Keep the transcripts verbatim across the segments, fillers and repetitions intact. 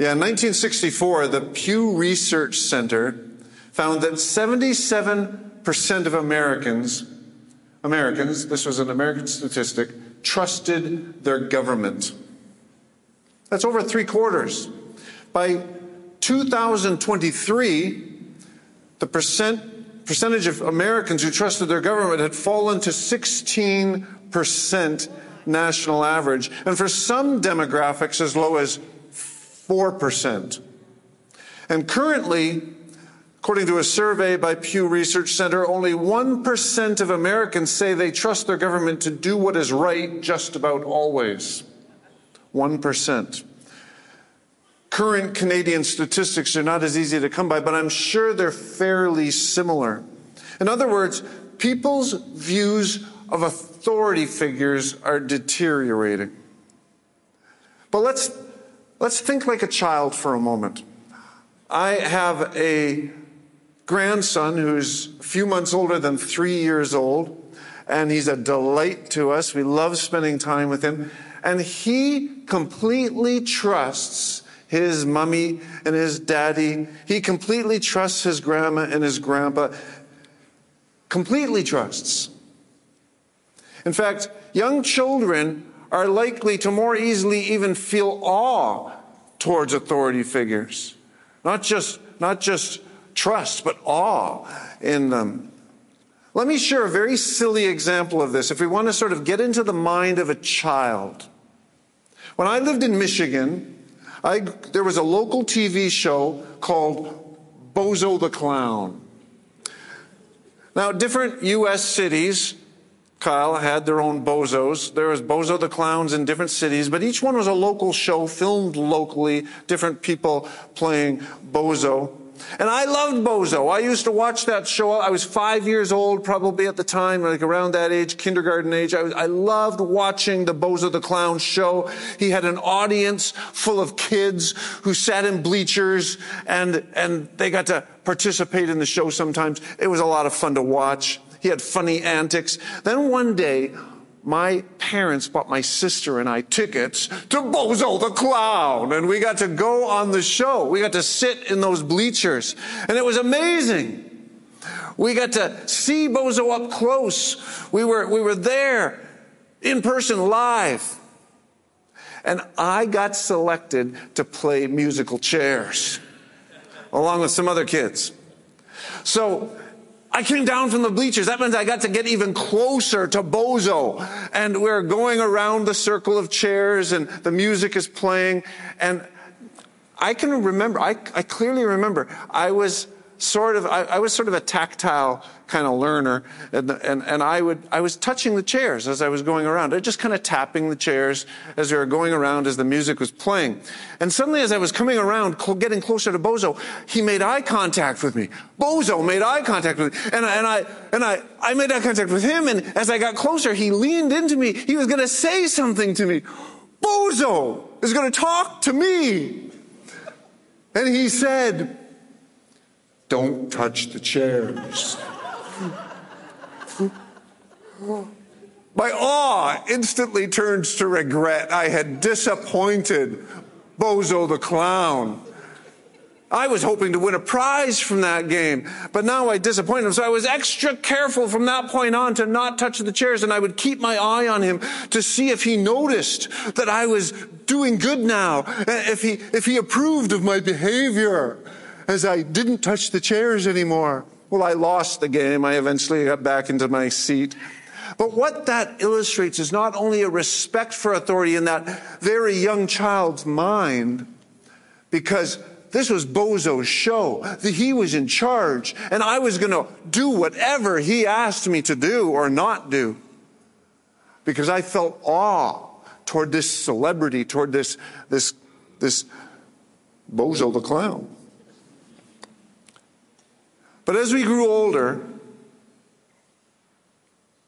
Yeah, in nineteen sixty-four, the Pew Research Center found that seventy-seven percent of Americans, Americans, this was an American statistic, trusted their government. That's over three quarters. By two thousand twenty-three, the percent, percentage of Americans who trusted their government had fallen to sixteen percent national average, and for some demographics as low as four percent. And currently, according to a survey by Pew Research Center, only one percent of Americans say they trust their government to do what is right just about always. one percent. Current Canadian statistics are not as easy to come by, but I'm sure they're fairly similar. In other words, people's views of authority figures are deteriorating. But let's Let's think like a child for a moment. I have a grandson who's a few months older than three years old, and he's a delight to us. We love spending time with him. And he completely trusts his mommy and his daddy. He completely trusts his grandma and his grandpa. Completely trusts. In fact, young children are likely to more easily even feel awe towards authority figures. Not just, not just trust, but awe in them. Let me share a very silly example of this, if we want to sort of get into the mind of a child. When I lived in Michigan, I, there was a local T V show called Bozo the Clown. Now, different U S cities, Kyle, had their own bozos. There was Bozo the Clowns in different cities, but each one was a local show filmed locally, different people playing Bozo. And I loved Bozo. I used to watch that show. I was five years old probably at the time, like around that age, kindergarten age. I, was, I loved watching the Bozo the Clown show. He had an audience full of kids who sat in bleachers, and, and they got to participate in the show sometimes. It was a lot of fun to watch. He had funny antics. Then one day, my parents bought my sister and I tickets to Bozo the Clown, and we got to go on the show. We got to sit in those bleachers, and it was amazing. We got to see Bozo up close. We were, we were there in person, live. And I got selected to play musical chairs along with some other kids. So I came down from the bleachers. That means I got to get even closer to Bozo. And we're going around the circle of chairs, and the music is playing. And I can remember, I, I clearly remember, I was sort of, I, I was sort of a tactile kind of learner. And, and, and I would, I was touching the chairs as I was going around. I was just kind of tapping the chairs as we were going around as the music was playing. And suddenly as I was coming around, getting closer to Bozo, he made eye contact with me. Bozo made eye contact with me. And, and I, and I, I made eye contact with him. And as I got closer, he leaned into me. He was going to say something to me. Bozo is going to talk to me. And he said, "Don't touch the chairs." My awe instantly turns to regret. I had disappointed Bozo the Clown. I was hoping to win a prize from that game, but now I disappointed him. So I was extra careful from that point on to not touch the chairs, and I would keep my eye on him to see if he noticed that I was doing good now, if he, if he approved of my behavior, as I didn't touch the chairs anymore. Well, I lost the game. I eventually got back into my seat. But what that illustrates is not only a respect for authority in that very young child's mind, because this was Bozo's show, that he was in charge, and I was going to do whatever he asked me to do or not do, because I felt awe toward this celebrity, toward this, this, this Bozo the Clown. But as we grew older,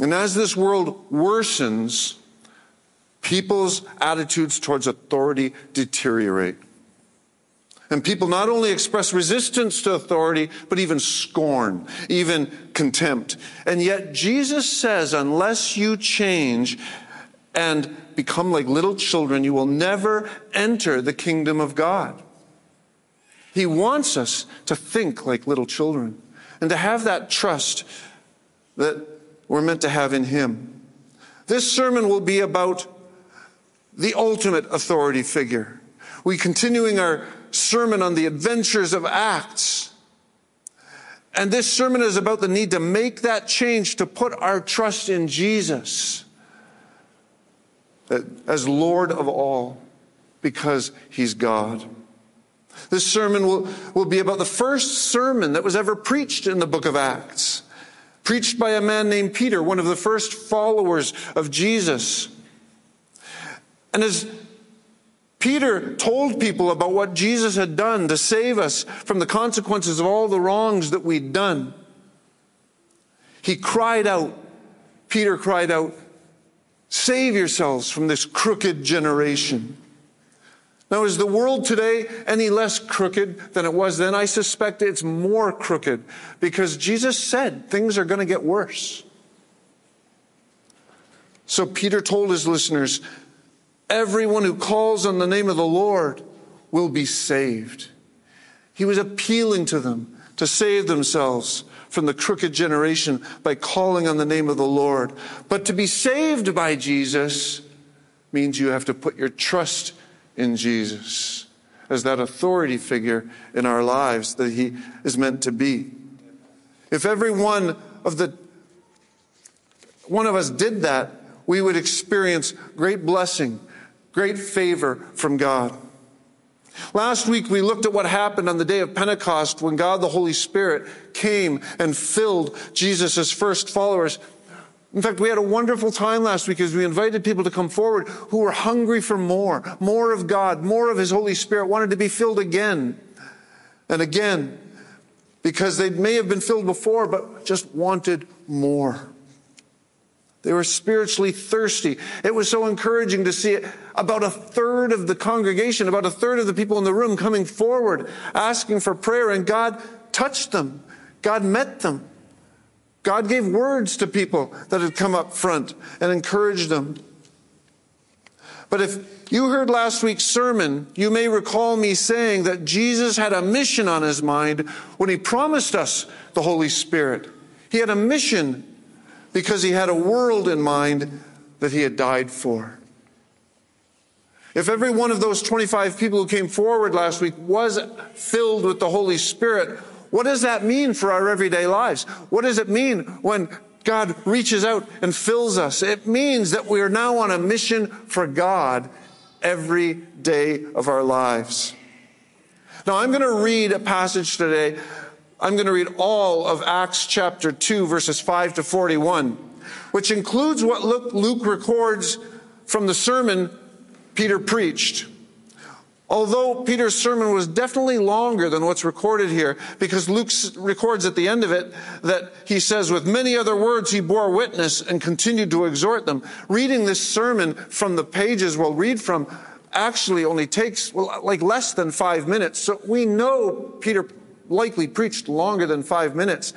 and as this world worsens, people's attitudes towards authority deteriorate. And people not only express resistance to authority, but even scorn, even contempt. And yet Jesus says, unless you change and become like little children, you will never enter the kingdom of God. He wants us to think like little children and to have that trust that we're meant to have in him. This sermon will be about the ultimate authority figure. We're continuing our sermon on the adventures of Acts. And this sermon is about the need to make that change, to put our trust in Jesus as Lord of all, because he's God. This sermon will, will be about the first sermon that was ever preached in the book of Acts, preached by a man named Peter, one of the first followers of Jesus. And as Peter told people about what Jesus had done to save us from the consequences of all the wrongs that we'd done, he cried out, Peter cried out, "Save yourselves from this crooked generation." Now, is the world today any less crooked than it was then? I suspect it's more crooked, because Jesus said things are going to get worse. So Peter told his listeners, everyone who calls on the name of the Lord will be saved. He was appealing to them to save themselves from the crooked generation by calling on the name of the Lord. But to be saved by Jesus means you have to put your trust in Jesus as that authority figure in our lives that he is meant to be. If every one of the one of us did that, we would experience great blessing, great favor from God. Last week, we looked at what happened on the day of Pentecost when God the Holy Spirit came and filled Jesus' first followers. In fact, we had a wonderful time last week as we invited people to come forward who were hungry for more, more of God, more of his Holy Spirit, wanted to be filled again and again, because they may have been filled before, but just wanted more. They were spiritually thirsty. It was so encouraging to see about a third of the congregation, about a third of the people in the room coming forward, asking for prayer, and God touched them. God met them. God gave words to people that had come up front and encouraged them. But if you heard last week's sermon, you may recall me saying that Jesus had a mission on his mind when he promised us the Holy Spirit. He had a mission because he had a world in mind that he had died for. If every one of those twenty-five people who came forward last week was filled with the Holy Spirit, what does that mean for our everyday lives? What does it mean when God reaches out and fills us? It means that we are now on a mission for God every day of our lives. Now, I'm going to read a passage today. I'm going to read all of Acts chapter two, verses five to forty-one, which includes what Luke records from the sermon Peter preached. Although Peter's sermon was definitely longer than what's recorded here, because Luke records at the end of it that he says, "With many other words he bore witness and continued to exhort them." Reading this sermon from the pages we'll read from actually only takes well, like less than five minutes. So we know Peter likely preached longer than five minutes.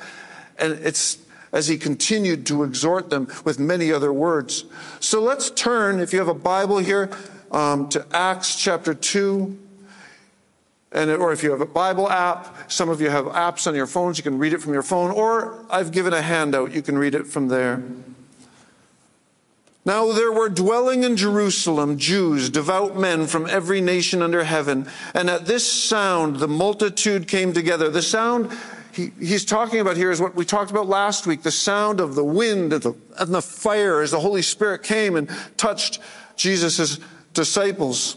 And it's as he continued to exhort them with many other words. So let's turn, if you have a Bible here, Um, to Acts chapter two, and or if you have a Bible app, some of you have apps on your phones, you can read it from your phone, or I've given a handout, you can read it from there. "Now there were dwelling in Jerusalem Jews, devout men from every nation under heaven, and at this sound the multitude came together." The sound he, he's talking about here is what we talked about last week, the sound of the wind and the, and the fire as the Holy Spirit came and touched Jesus' disciples.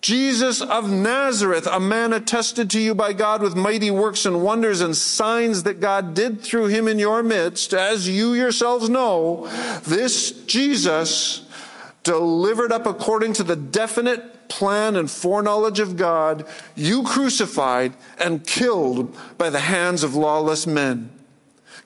Jesus of Nazareth, a man attested to you by God with mighty works and wonders and signs that God did through him in your midst, as you yourselves know, this Jesus, delivered up according to the definite plan and foreknowledge of God, you crucified and killed by the hands of lawless men.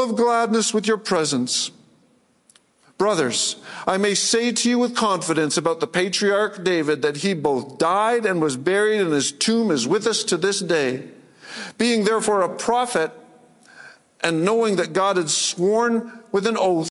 of gladness with your presence. Brothers, I may say to you with confidence about the patriarch David that he both died and was buried, and his tomb is with us to this day. Being therefore a prophet, and knowing that God had sworn with an oath